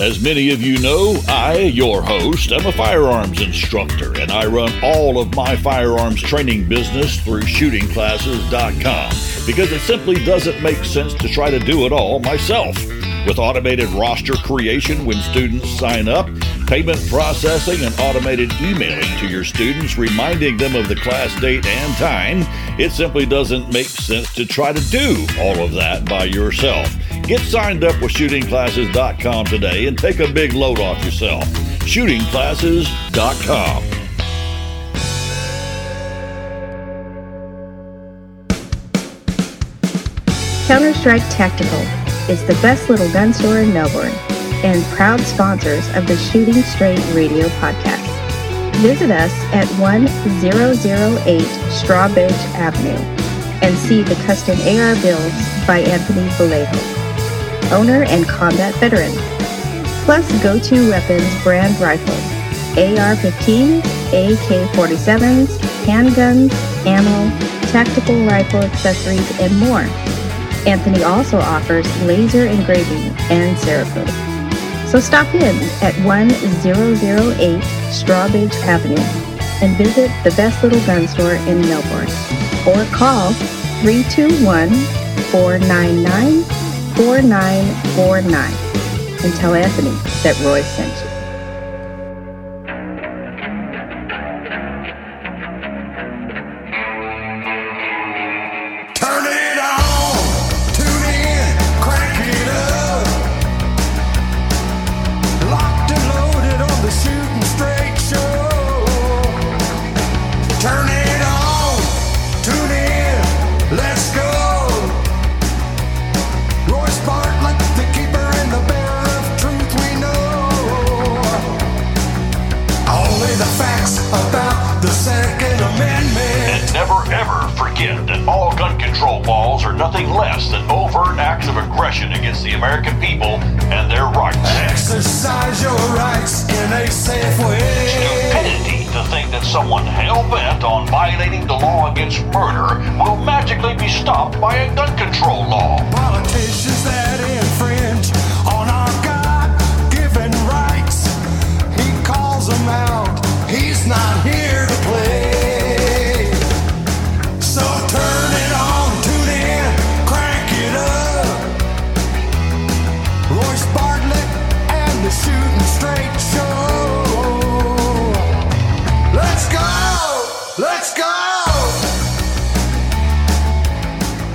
As many of you know, I, your host, am a firearms instructor, and I run all of my firearms training business through shootingclasses.com because it simply doesn't make sense to try to do it all myself. With automated roster creation when students sign up, payment processing, and automated emailing to your students reminding them of the class date and time, it simply doesn't make sense to try to do all of that by yourself. Get signed up with shootingclasses.com today and take a big load off yourself. shootingclasses.com. Counter-Strike Tactical is the best little gun store in Melbourne and proud sponsors of the Shooting Straight Radio podcast. Visit us at 1008 Strawbridge Avenue and see the custom AR builds by Anthony Vallejo, owner and combat veteran. Plus Go-To Weapons brand rifles, AR-15s, AK-47s, handguns, ammo, tactical rifle accessories, and more. Anthony also offers laser engraving and Cerakote. So stop in at 1008 Strawbridge Avenue and visit the best little gun store in Melbourne or call 321-499-4949 and tell Anthony that Roy sent you.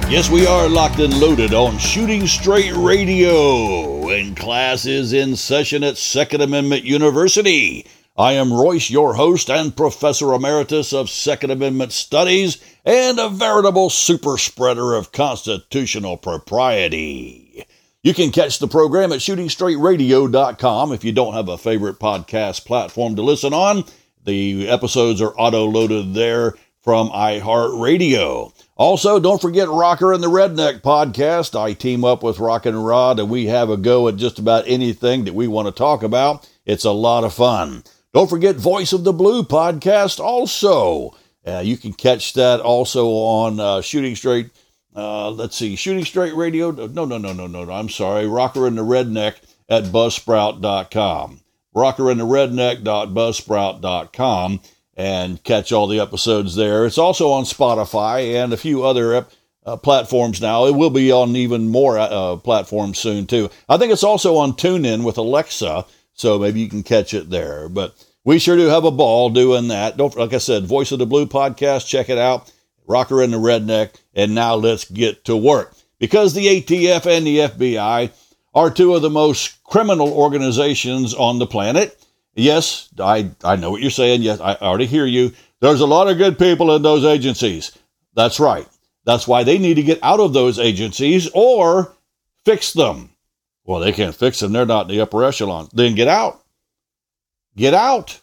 Yes, we are locked and loaded on Shooting Straight Radio, and class is in session at Second Amendment University. I am Royce, your host and Professor Emeritus of Second Amendment Studies and a veritable super spreader of constitutional propriety. You can catch the program at shootingstraightradio.com if you don't have a favorite podcast platform to listen on. The episodes are auto-loaded there from iHeartRadio. Also, don't forget Rocker and the Redneck podcast. I team up with Rock and Rod, and we have a go at just about anything that we want to talk about. It's a lot of fun. Don't forget Voice of the Blue podcast also. You can catch that also on Shooting Straight. Let's see, Shooting Straight Radio. No. I'm sorry. Rocker and the Redneck at Buzzsprout.com. Rocker and the Redneck.buzzsprout.com. And catch all the episodes there. It's also on Spotify and a few other platforms now. It will be on even more platforms soon, too. I think it's also on TuneIn with Alexa, so maybe you can catch it there. But we sure do have a ball doing that. Don't, like I said, Voice of the Blue podcast, check it out. Rocker and the Redneck. And now let's get to work. Because the ATF and the FBI are two of the most criminal organizations on the planet. Yes, I know what you're saying. Yes, I already hear you. There's a lot of good people in those agencies. That's right. That's why they need to get out of those agencies or fix them. Well, they can't fix them. They're not in the upper echelon. Then get out. Get out.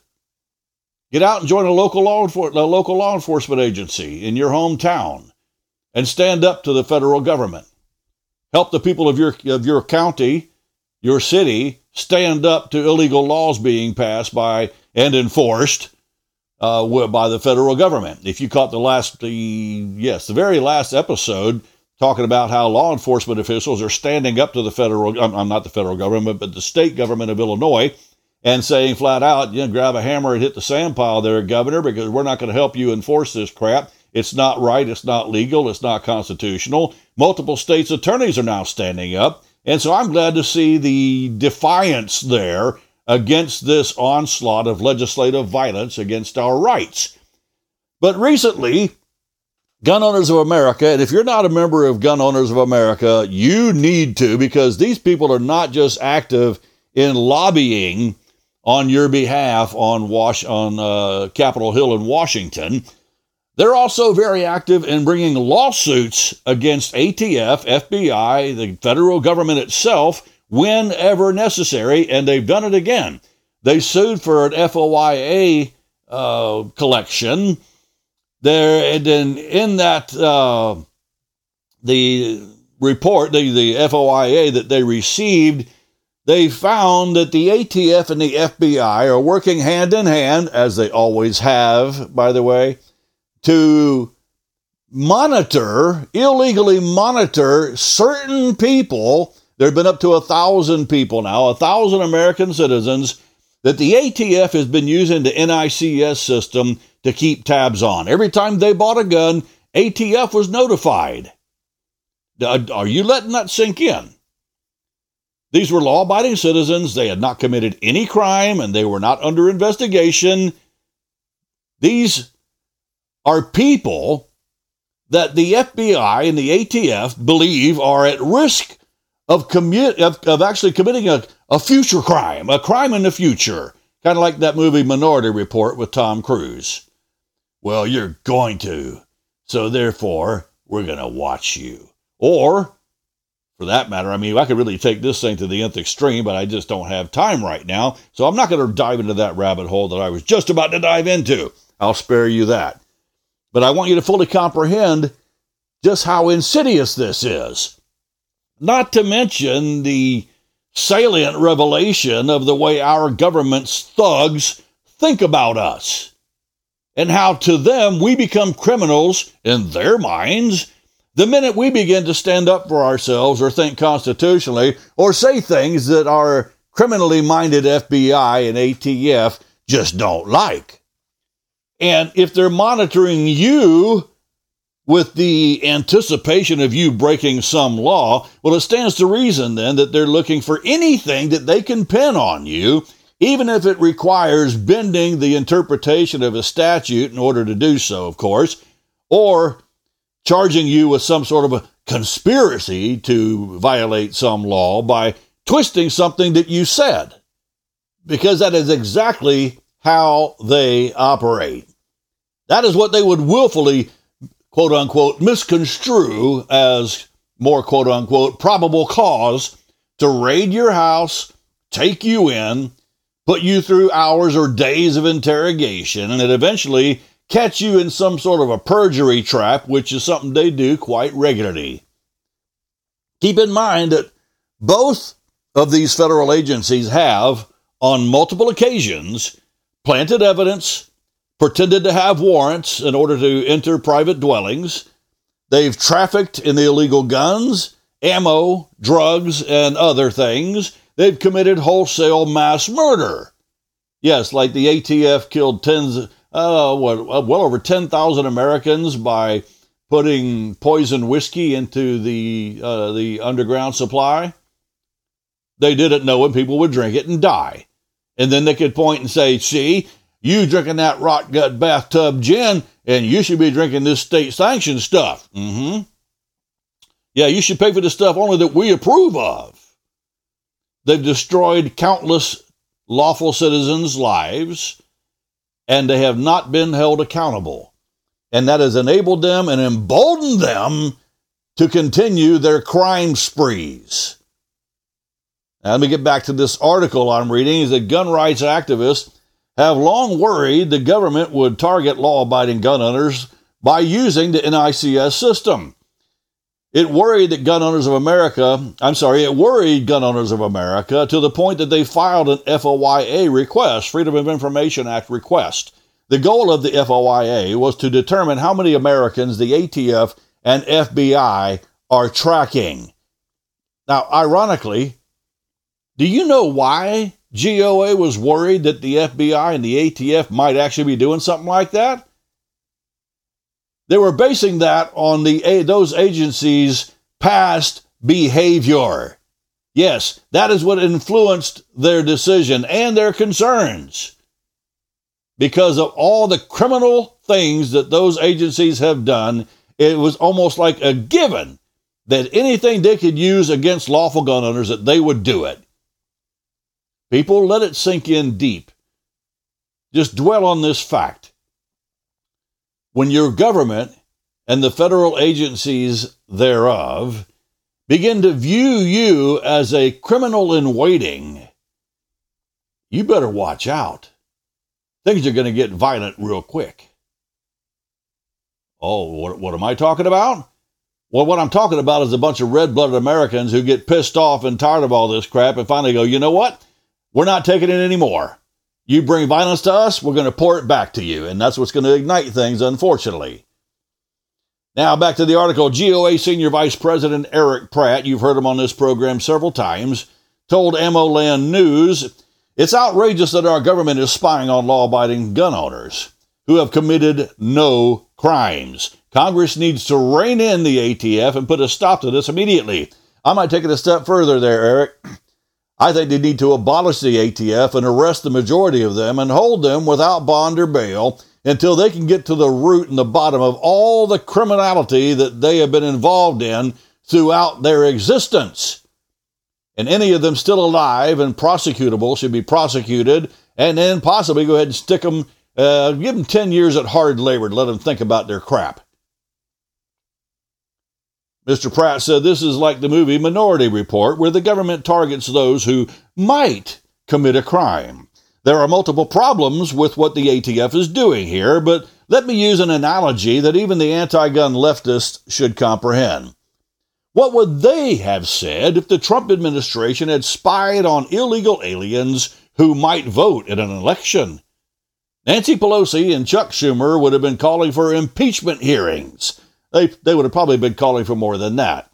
Get out and join a local law enforcement agency in your hometown and stand up to the federal government. Help the people of your county, your city, stand up to illegal laws being passed by and enforced by the federal government. If you caught the very last episode, talking about how law enforcement officials are standing up to the federal, I'm not the federal government, but the state government of Illinois, and saying flat out, you know, grab a hammer and hit the sand pile there, Governor, because we're not going to help you enforce this crap. It's not right. It's not legal. It's not constitutional. Multiple states' attorneys are now standing up. And so I'm glad to see the defiance there against this onslaught of legislative violence against our rights. But recently, Gun Owners of America, and if you're not a member of Gun Owners of America, you need to, because these people are not just active in lobbying on your behalf on Capitol Hill in Washington. They're also very active in bringing lawsuits against ATF, FBI, the federal government itself, whenever necessary, and they've done it again. They sued for an FOIA collection there, and then in that the report, the FOIA that they received, they found that the ATF and the FBI are working hand in hand, as they always have, by the way, to illegally monitor certain people. There have been up to 1,000 people now, 1,000 American citizens that the ATF has been using the NICS system to keep tabs on. Every time they bought a gun, ATF was notified. Are you letting that sink in? These were law-abiding citizens. They had not committed any crime, and they were not under investigation. These are people that the FBI and the ATF believe are at risk of actually committing a future crime, a crime in the future, kind of like that movie Minority Report with Tom Cruise. Well, you're going to, so therefore, we're going to watch you. Or, for that matter, I mean, I could really take this thing to the nth extreme, but I just don't have time right now, so I'm not going to dive into that rabbit hole that I was just about to dive into. I'll spare you that. But I want you to fully comprehend just how insidious this is. Not to mention the salient revelation of the way our government's thugs think about us, and how to them we become criminals in their minds the minute we begin to stand up for ourselves or think constitutionally or say things that our criminally minded FBI and ATF just don't like. And if they're monitoring you with the anticipation of you breaking some law, well, it stands to reason then that they're looking for anything that they can pin on you, even if it requires bending the interpretation of a statute in order to do so, of course, or charging you with some sort of a conspiracy to violate some law by twisting something that you said, because that is exactly how they operate. That is what they would willfully, quote unquote, misconstrue as more, quote unquote, probable cause to raid your house, take you in, put you through hours or days of interrogation, and then eventually catch you in some sort of a perjury trap, which is something they do quite regularly. Keep in mind that both of these federal agencies have, on multiple occasions, planted evidence, pretended to have warrants in order to enter private dwellings. They've trafficked in the illegal guns, ammo, drugs, and other things. They've committed wholesale mass murder. Yes, like the ATF killed well over 10,000 Americans by putting poison whiskey into the underground supply. They didn't know when people would drink it and die. And then they could point and say, see, you drinking that rot gut bathtub gin, and you should be drinking this state-sanctioned stuff. Mm-hmm. Yeah, you should pay for the stuff only that we approve of. They've destroyed countless lawful citizens' lives, and they have not been held accountable. And that has enabled them and emboldened them to continue their crime sprees. Now, let me get back to this article I'm reading. Is that gun rights activists have long worried the government would target law-abiding gun owners by using the NICS system. It worried Gun Owners of America to the point that they filed an FOIA request, Freedom of Information Act request. The goal of the FOIA was to determine how many Americans the ATF and FBI are tracking. Now, ironically, do you know why GOA was worried that the FBI and the ATF might actually be doing something like that? They were basing that on those agencies' past behavior. Yes, that is what influenced their decision and their concerns, because of all the criminal things that those agencies have done. It was almost like a given that anything they could use against lawful gun owners, that they would do it. People, let it sink in deep. Just dwell on this fact. When your government and the federal agencies thereof begin to view you as a criminal in waiting, you better watch out. Things are going to get violent real quick. Oh, what am I talking about? Well, what I'm talking about is a bunch of red-blooded Americans who get pissed off and tired of all this crap and finally go, you know what? We're not taking it anymore. You bring violence to us, we're going to pour it back to you. And that's what's going to ignite things, unfortunately. Now, back to the article. GOA Senior Vice President Eric Pratt, you've heard him on this program several times, told AmmoLand News, "It's outrageous that our government is spying on law-abiding gun owners who have committed no crimes. Congress needs to rein in the ATF and put a stop to this immediately." I might take it a step further there, Eric. I think they need to abolish the ATF and arrest the majority of them and hold them without bond or bail until they can get to the root and the bottom of all the criminality that they have been involved in throughout their existence. And any of them still alive and prosecutable should be prosecuted, and then possibly go ahead and stick them, give them 10 years at hard labor to let them think about their crap. Mr. Pratt said this is like the movie Minority Report, where the government targets those who might commit a crime. There are multiple problems with what the ATF is doing here, but let me use an analogy that even the anti-gun leftists should comprehend. What would they have said if the Trump administration had spied on illegal aliens who might vote in an election? Nancy Pelosi and Chuck Schumer would have been calling for impeachment hearings. They would have probably been calling for more than that.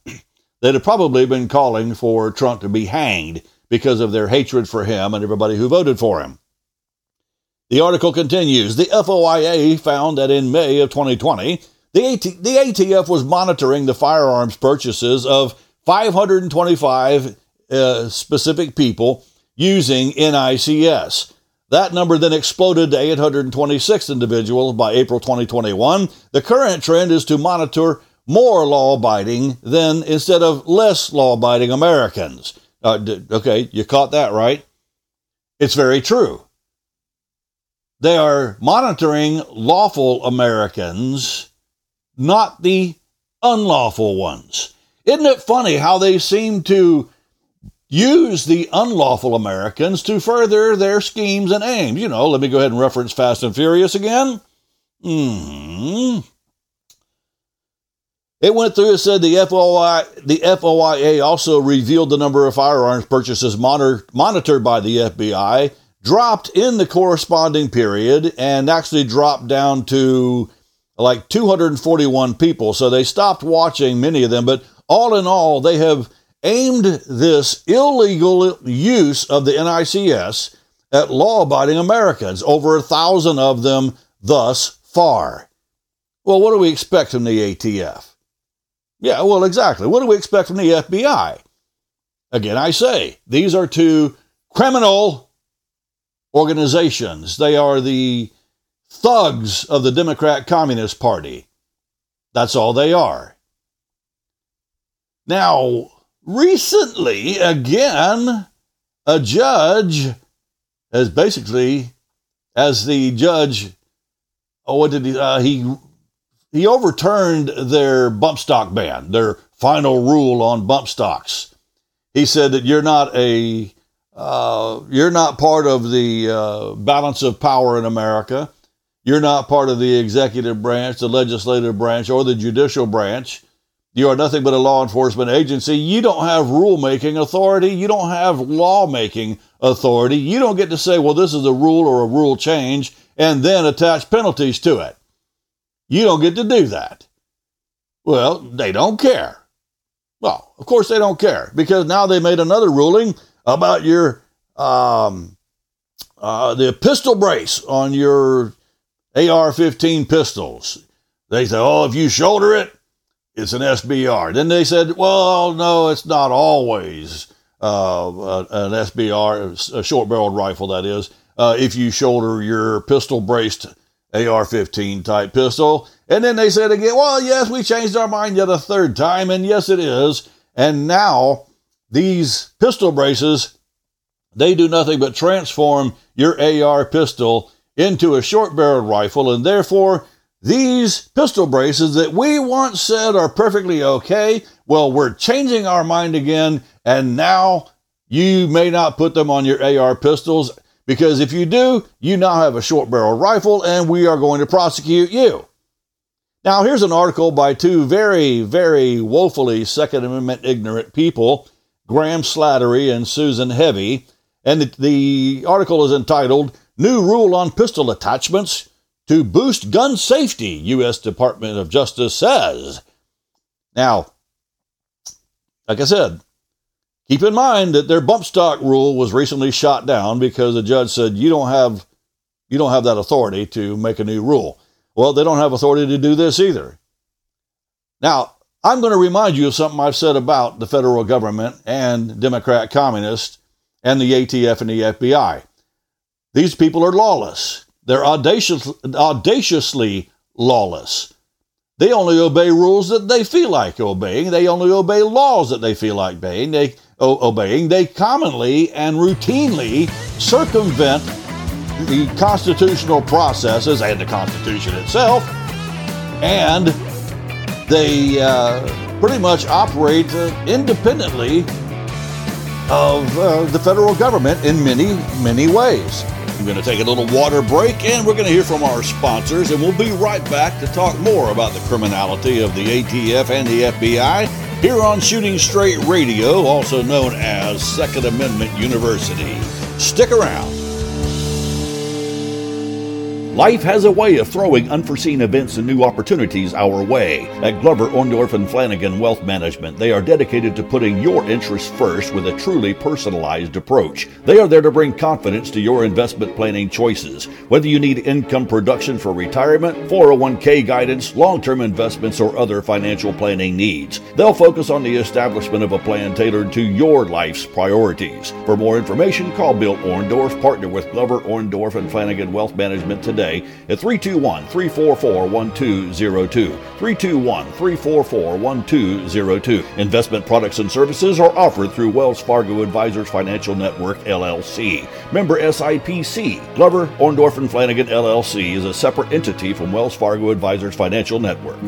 They'd have probably been calling for Trump to be hanged because of their hatred for him and everybody who voted for him. The article continues. The FOIA found that in May of 2020, the ATF was monitoring the firearms purchases of 525 specific people using NICS. That number then exploded to 826 individuals by April 2021. The current trend is to monitor more law-abiding than instead of less law-abiding Americans. Okay, you caught that, right? It's very true. They are monitoring lawful Americans, not the unlawful ones. Isn't it funny how they seem to use the unlawful Americans to further their schemes and aims? You know, let me go ahead and reference Fast and Furious again. It went through and said the FOIA also revealed the number of firearms purchases monitored by the FBI dropped in the corresponding period and actually dropped down to like 241 people. So they stopped watching many of them, but all in all, they have aimed this illegal use of the NICS at law-abiding Americans, over 1,000 of them thus far. Well, what do we expect from the ATF? Yeah, well, exactly. What do we expect from the FBI? Again, I say, these are two criminal organizations. They are the thugs of the Democrat Communist Party. That's all they are. Now, recently, again, a judge has basically, as the judge, he overturned their bump stock ban, their final rule on bump stocks. He said that you're not part of the balance of power in America. You're not part of the executive branch, the legislative branch, or the judicial branch. You are nothing but a law enforcement agency. You don't have rulemaking authority. You don't have lawmaking authority. You don't get to say, well, this is a rule or a rule change, and then attach penalties to it. You don't get to do that. Well, they don't care. Well, of course they don't care, because now they made another ruling about your the pistol brace on your AR-15 pistols. They said, oh, if you shoulder it, it's an SBR. Then they said, well, no, it's not always an SBR, a short-barreled rifle, that is. If you shoulder your pistol-braced AR-15 type pistol. And then they said again, well, yes, we changed our mind yet a third time, and yes, it is. And now these pistol braces, they do nothing but transform your AR pistol into a short-barreled rifle, and therefore these pistol braces that we once said are perfectly okay, well, we're changing our mind again, and now you may not put them on your AR pistols, because if you do, you now have a short-barreled rifle, and we are going to prosecute you. Now, here's an article by two very, very woefully Second Amendment ignorant people, Graham Slattery and Susan Heavy, and the article is entitled, New Rule on Pistol Attachments to Boost Gun Safety, U.S. Department of Justice Says. Now, like I said, keep in mind that their bump stock rule was recently shot down because the judge said you don't have that authority to make a new rule. Well, they don't have authority to do this either. Now, I'm going to remind you of something I've said about the federal government and Democrat communists and the ATF and the FBI. These people are lawless. They're audaciously lawless. They only obey rules that they feel like obeying. They only obey laws that they feel like obeying. They commonly and routinely circumvent the constitutional processes and the Constitution itself, and they pretty much operate independently of the federal government in many, many ways. We're going to take a little water break, and we're going to hear from our sponsors, and we'll be right back to talk more about the criminality of the ATF and the FBI here on Shooting Straight Radio, also known as Second Amendment University. Stick around. Life has a way of throwing unforeseen events and new opportunities our way. At Glover, Orndorff & Flanagan Wealth Management, they are dedicated to putting your interests first with a truly personalized approach. They are there to bring confidence to your investment planning choices. Whether you need income production for retirement, 401k guidance, long-term investments, or other financial planning needs, they'll focus on the establishment of a plan tailored to your life's priorities. For more information, call Bill Orndorff, partner with Glover, Orndorff & Flanagan Wealth Management today at 321-344-1202, 321-344-1202. Investment products and services are offered through Wells Fargo Advisors Financial Network, LLC. Member SIPC. Glover, Orndorff & Flanagan, LLC is a separate entity from Wells Fargo Advisors Financial Network.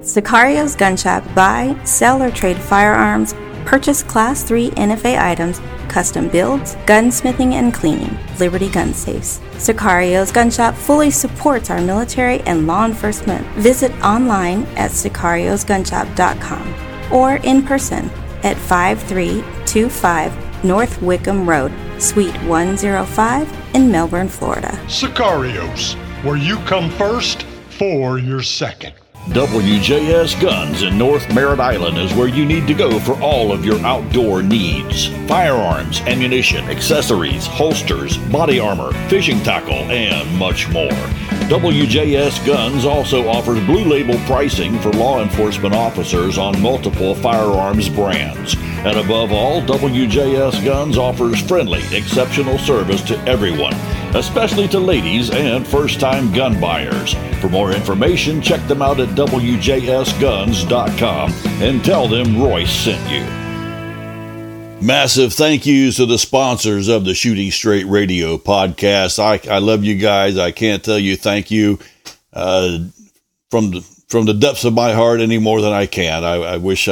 Sicario's Gun Shop. Buy, sell, or trade firearms. Purchase Class 3 NFA items, custom builds, gunsmithing and cleaning, Liberty Gun Safes. Sicario's Gun Shop fully supports our military and law enforcement. Visit online at sicariosgunshop.com or in person at 5325 North Wickham Road, Suite 105 in Melbourne, Florida. Sicarios, where you come first for your second. WJS Guns in North Merritt Island is where you need to go for all of your outdoor needs. Firearms, ammunition, accessories, holsters, body armor, fishing tackle, and much more. WJS Guns also offers blue label pricing for law enforcement officers on multiple firearms brands. And above all, WJS Guns offers friendly, exceptional service to everyone, especially to ladies and first-time gun buyers. For more information, check them out at WJSGuns.com and tell them Royce sent you. Massive thank yous to the sponsors of the Shooting Straight Radio podcast. I love you guys. I can't tell you thank you from the depths of my heart any more than I can. I wish...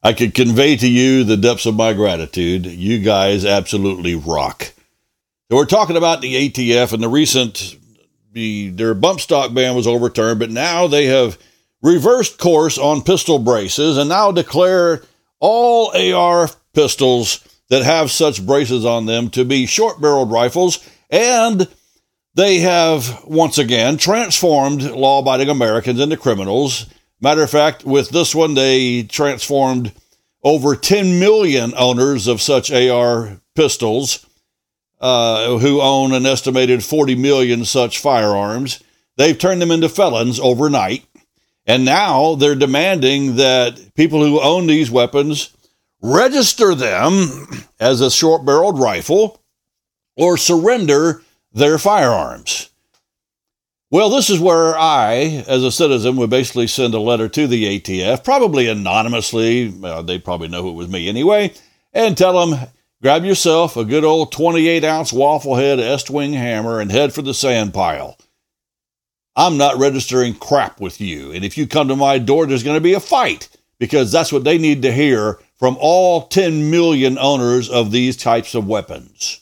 I could convey to you the depths of my gratitude. You guys absolutely rock. So we're talking about the ATF and their bump stock ban was overturned, but now they have reversed course on pistol braces and now declare all AR pistols that have such braces on them to be short-barreled rifles, and they have once again transformed law-abiding Americans into criminals Matter of fact, with this one, they transformed over 10 million owners of such AR pistols who own an estimated 40 million such firearms. They've turned them into felons overnight. And now they're demanding that people who own these weapons register them as a short-barreled rifle or surrender their firearms. Well, this is where I, as a citizen, would basically send a letter to the ATF, probably anonymously. They probably know it was me anyway, and tell them, grab yourself a good old 28-ounce waffle head Estwing hammer and head for the sand pile. I'm not registering crap with you, and if you come to my door, there's going to be a fight, because that's what they need to hear from all 10 million owners of these types of weapons.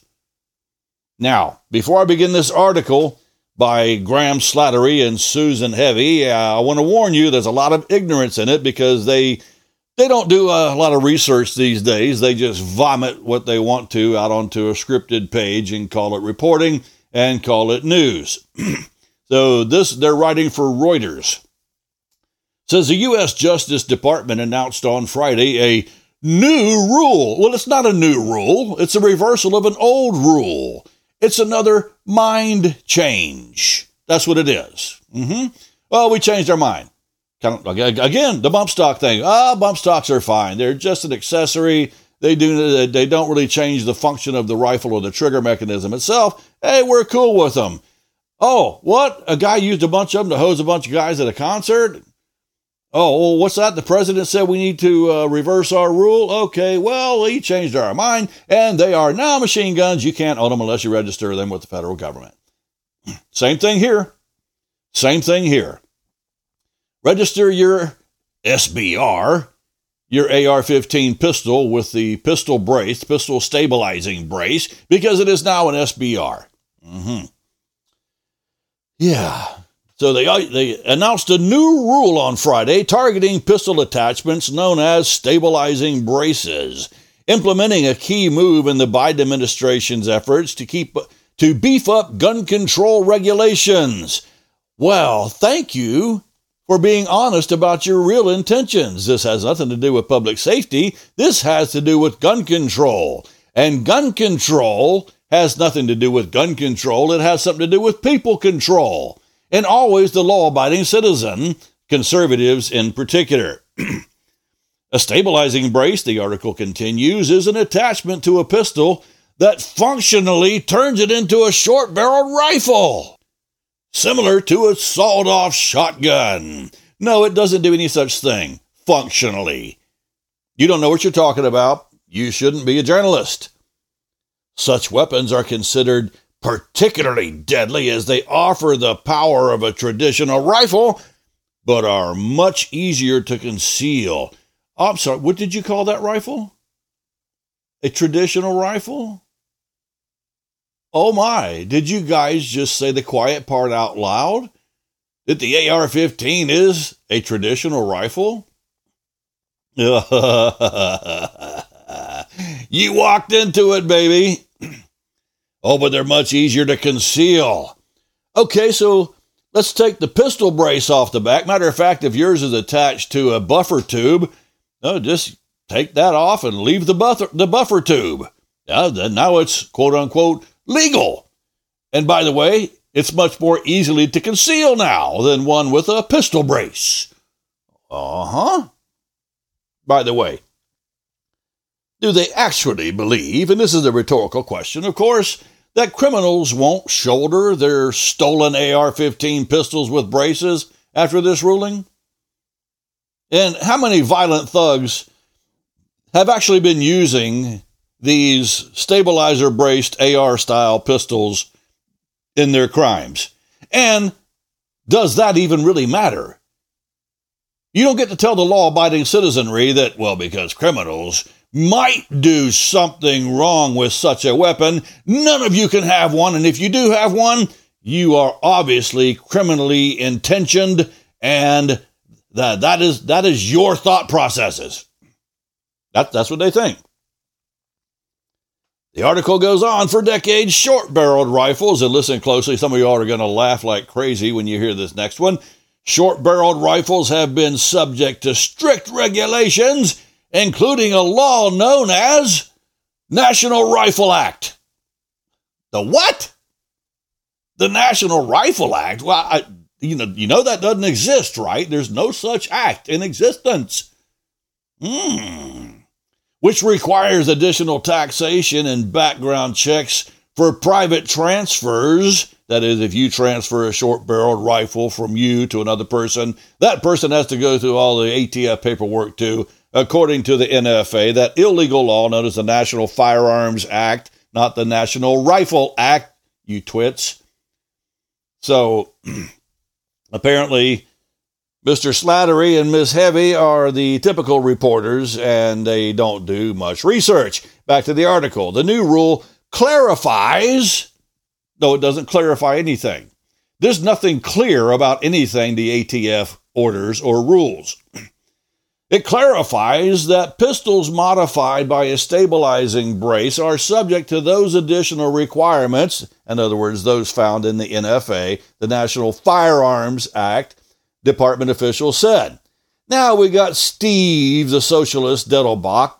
Now, before I begin this article by Graham Slattery and Susan Heavy, I want to warn you there's a lot of ignorance in it because they don't do a lot of research these days. They just vomit what they want to out onto a scripted page and call it reporting and call it news. So they're writing for Reuters. It says the U.S. Justice Department announced on Friday a new rule. Well, it's not a new rule. It's a reversal of an old rule. It's another mind change. That's what it is. Well, we changed our mind. Again, the bump stock thing. Bump stocks are fine. They're just an accessory. They don't really change the function of the rifle or the trigger mechanism itself. Hey, we're cool with them. Oh, what? A guy used a bunch of them to hose a bunch of guys at a concert? Oh, well, what's that? The president said we need to reverse our rule? Okay, well, he changed our mind, and they are now machine guns. You can't own them unless you register them with the federal government. Same thing here. Same thing here. Register your SBR, your AR-15 pistol with the pistol brace, pistol stabilizing brace, because it is now an SBR. Yeah. So they announced a new rule on Friday targeting pistol attachments known as stabilizing braces, implementing a key move in the Biden administration's efforts to beef up gun control regulations. Well, thank you for being honest about your real intentions. This has nothing to do with public safety. This has to do with gun control. And gun control has nothing to do with gun control. It has something to do with people control, and always the law-abiding citizen, conservatives in particular. A stabilizing brace, the article continues, is an attachment to a pistol that functionally turns it into a short-barreled rifle, similar to a sawed-off shotgun. No, it doesn't do any such thing, functionally. You don't know what you're talking about. You shouldn't be a journalist. Such weapons are considered particularly deadly as they offer the power of a traditional rifle, but are much easier to conceal. I'm sorry, what did you call that rifle? A traditional rifle? Oh my, did you guys just say the quiet part out loud? That the AR-15 is a traditional rifle? You walked into it, baby. Oh, but they're much easier to conceal. Okay, so let's take the pistol brace off the back. Matter of fact, if yours is attached to a buffer tube, no, just take that off and leave the buffer tube. Now it's, quote-unquote, legal. And by the way, it's much more easily to conceal now than one with a pistol brace. By the way, do they actually believe, and this is a rhetorical question, of course, that criminals won't shoulder their stolen AR-15 pistols with braces after this ruling? And how many violent thugs have actually been using these stabilizer-braced AR-style pistols in their crimes? And does that even really matter? You don't get to tell the law-abiding citizenry that, well, because criminals might do something wrong with such a weapon, none of you can have one, and if you do have one, you are obviously criminally intentioned, and that is your thought processes. That's what they think. The article goes on, for decades, short-barreled rifles, and listen closely, some of you all are going to laugh like crazy when you hear this next one, Short-barreled rifles have been subject to strict regulations, including a law known as National Rifle Act. The what? The National Rifle Act? Well, you know that doesn't exist, right? There's no such act in existence. Which requires additional taxation and background checks for private transfers. That is, if you transfer a short-barreled rifle from you to another person, that person has to go through all the ATF paperwork too, according to the NFA, that illegal law known as the National Firearms Act, not the National Rifle Act, you twits. So, apparently, Mr. Slattery and Miss Heavy are the typical reporters, and they don't do much research. Back to the article. The new rule clarifies... No, it doesn't clarify anything. There's nothing clear about anything the ATF orders or rules. It clarifies that pistols modified by a stabilizing brace are subject to those additional requirements, in other words, those found in the NFA, the National Firearms Act, department officials said. Now we got Steve, the socialist Dettelbach.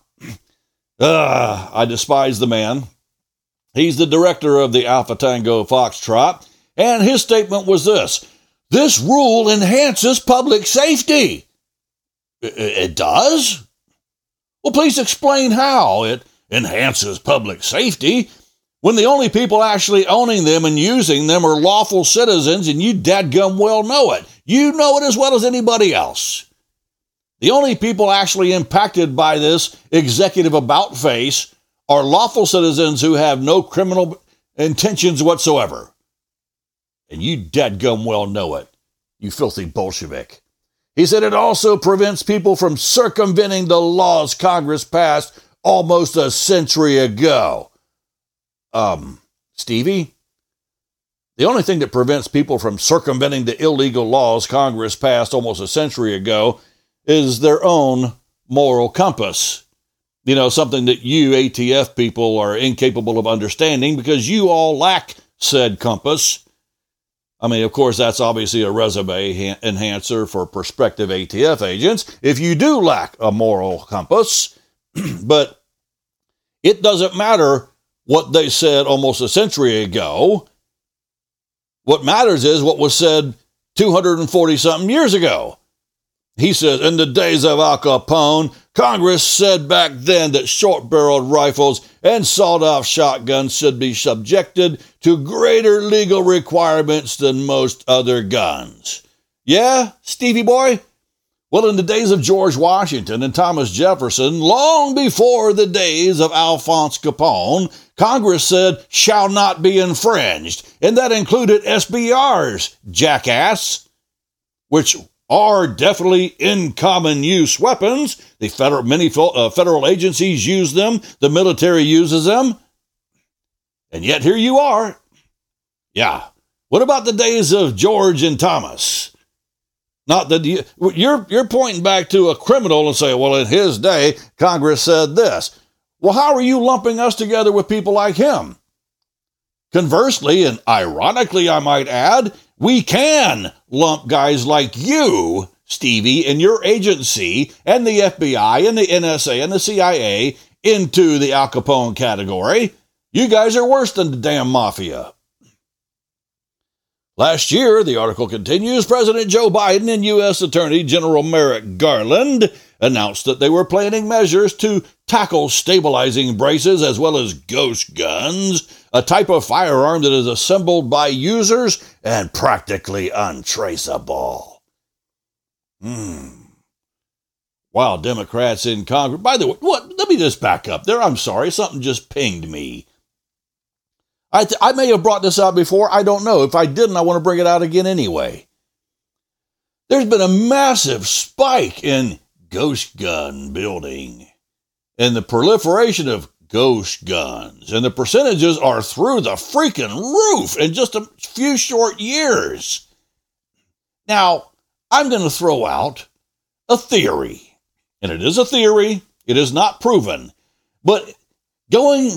I despise the man. He's the director of the Alpha Tango Foxtrot, and his statement was this: this rule enhances public safety. It does? Well, please explain how it enhances public safety when the only people actually owning them and using them are lawful citizens, and you dadgum well know it. You know it as well as anybody else. The only people actually impacted by this executive about face are lawful citizens who have no criminal intentions whatsoever. And you dadgum well know it, you filthy Bolshevik. He said it also prevents people from circumventing the laws Congress passed almost a century ago. Stevie? The only thing that prevents people from circumventing the illegal laws Congress passed almost a century ago is their own moral compass. You know, something that you ATF people are incapable of understanding because you all lack said compass. I mean, of course, that's obviously a resume enhancer for prospective ATF agents if you do lack a moral compass. But it doesn't matter what they said almost a century ago. What matters is what was said 240-something years ago. He says, in the days of Al Capone, Congress said back then that short-barreled rifles and sawed-off shotguns should be subjected to greater legal requirements than most other guns. Yeah, Stevie boy? Well, in the days of George Washington and Thomas Jefferson, long before the days of Alphonse Capone, Congress said, shall not be infringed, and that included SBRs, jackass, which are definitely in common use weapons. The federal agencies use them. The military uses them. And yet here you are. Yeah. What about the days of George and Thomas? Not that you're pointing back to a criminal and say, well, in his day, Congress said this. Well, how are you lumping us together with people like him? Conversely, and ironically, I might add, we can lump guys like you, Stevie, and your agency, and the FBI, and the NSA, and the CIA into the Al Capone category. You guys are worse than the damn mafia. Last year, the article continues, President Joe Biden and U.S. Attorney General Merrick Garland announced that they were planning measures to tackle stabilizing braces as well as ghost guns, a type of firearm that is assembled by users and practically untraceable. While Democrats in Congress... By the way, let me just back up there. I'm sorry, something just pinged me. I may have brought this out before. I don't know. If I didn't, I want to bring it out again anyway. There's been a massive spike in ghost gun building and the proliferation of ghost guns, and the percentages are through the freaking roof in just a few short years. Now, I'm going to throw out a theory, and it is a theory. It is not proven, but going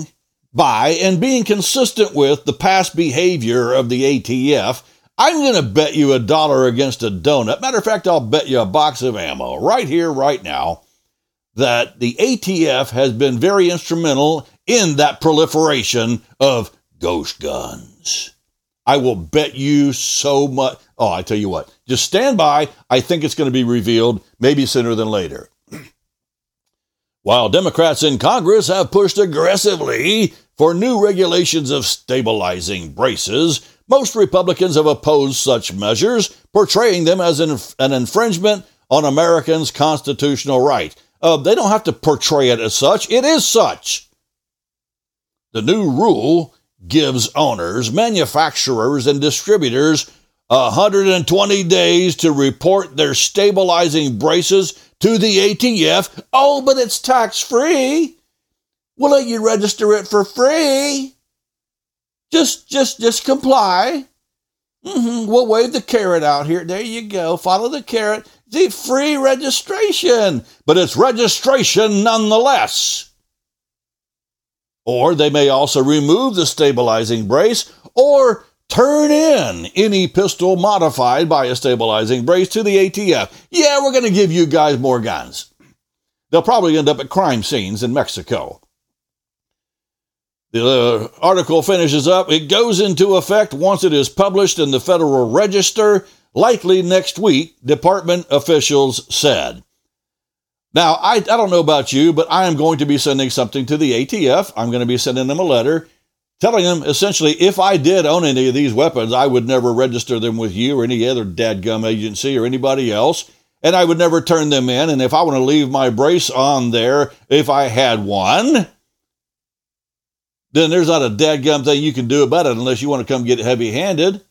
by and being consistent with the past behavior of the ATF, I'm going to bet you $1 against a donut. Matter of fact, I'll bet you a box of ammo right here, right now, that the ATF has been very instrumental in that proliferation of ghost guns. I will bet you so much. Oh, I tell you what, just stand by. I think it's going to be revealed, maybe sooner than later. While Democrats in Congress have pushed aggressively for new regulations of stabilizing braces, most Republicans have opposed such measures, portraying them as an infringement on Americans' constitutional right. They don't have to portray it as such. It is such. The new rule gives owners, manufacturers, and distributors 120 days to report their stabilizing braces to the ATF. Oh, but it's tax-free. We'll let you register it for free. Just comply. We'll wave the carrot out here. There you go. Follow the carrot. The free registration. But it's registration nonetheless. Or they may also remove the stabilizing brace or turn in any pistol modified by a stabilizing brace to the ATF. Yeah, we're going to give you guys more guns. They'll probably end up at crime scenes in Mexico. The article finishes up. It goes into effect once it is published in the Federal Register, likely next week, department officials said. Now, I don't know about you, but I am going to be sending something to the ATF. I'm going to be sending them a letter telling them, essentially, if I did own any of these weapons, I would never register them with you or any other dadgum agency or anybody else, and I would never turn them in. And if I want to leave my brace on there, if I had one, then there's not a dadgum thing you can do about it unless you want to come get heavy-handed.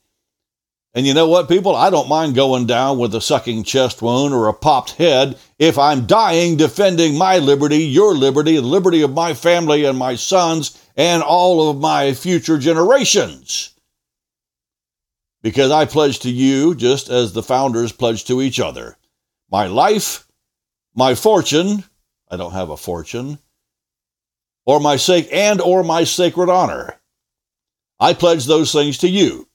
And you know what, people? I don't mind going down with a sucking chest wound or a popped head if I'm dying defending my liberty, your liberty, the liberty of my family and my sons and all of my future generations. Because I pledge to you, just as the founders pledged to each other, my life, my fortune, I don't have a fortune, or my sake and or my sacred honor. I pledge those things to you.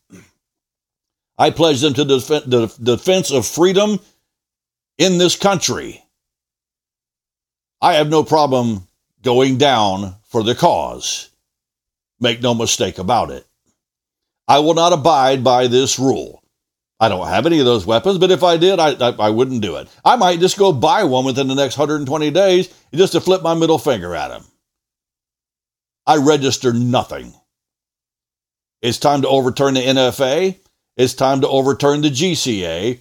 I pledge them to the defense of freedom in this country. I have no problem going down for the cause. Make no mistake about it. I will not abide by this rule. I don't have any of those weapons, but if I did, I wouldn't do it. I might just go buy one within the next 120 days just to flip my middle finger at him. I register nothing. It's time to overturn the NFA. It's time to overturn the GCA.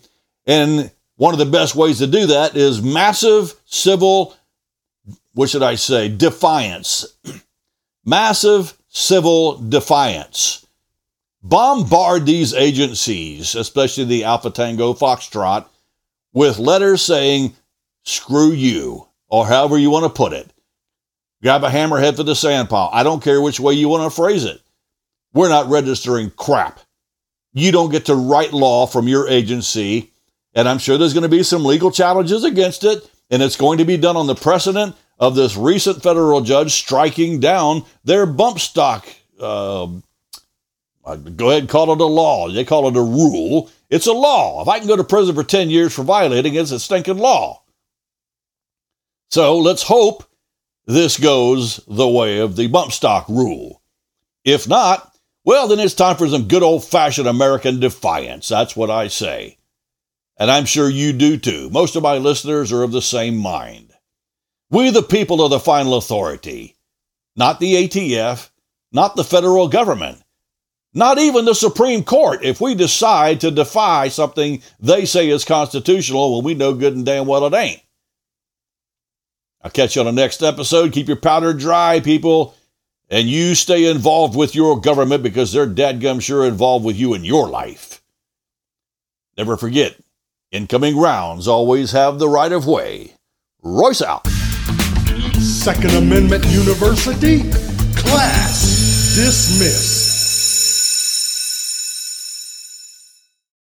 And one of the best ways to do that is massive civil, defiance. Massive civil defiance. Bombard these agencies, especially the Alpha Tango Foxtrot, with letters saying, screw you, or however you want to put it. Grab a hammerhead for the sand pile. I don't care which way you want to phrase it. We're not registering crap. You don't get to write law from your agency, and I'm sure there's going to be some legal challenges against it, and it's going to be done on the precedent of this recent federal judge striking down their bump stock. Go ahead and call it a law. They call it a rule. It's a law. If I can go to prison for 10 years for violating it, it's a stinking law. So let's hope this goes the way of the bump stock rule. If not, well, then it's time for some good old-fashioned American defiance. That's what I say. And I'm sure you do too. Most of my listeners are of the same mind. We the people are the final authority. Not the ATF. Not the federal government. Not even the Supreme Court. If we decide to defy something they say is constitutional, well, we know good and damn well it ain't. I'll catch you on the next episode. Keep your powder dry, people. And you stay involved with your government because they're dadgum sure involved with you in your life. Never forget, incoming rounds always have the right of way. Royce out. Second Amendment University, class dismissed.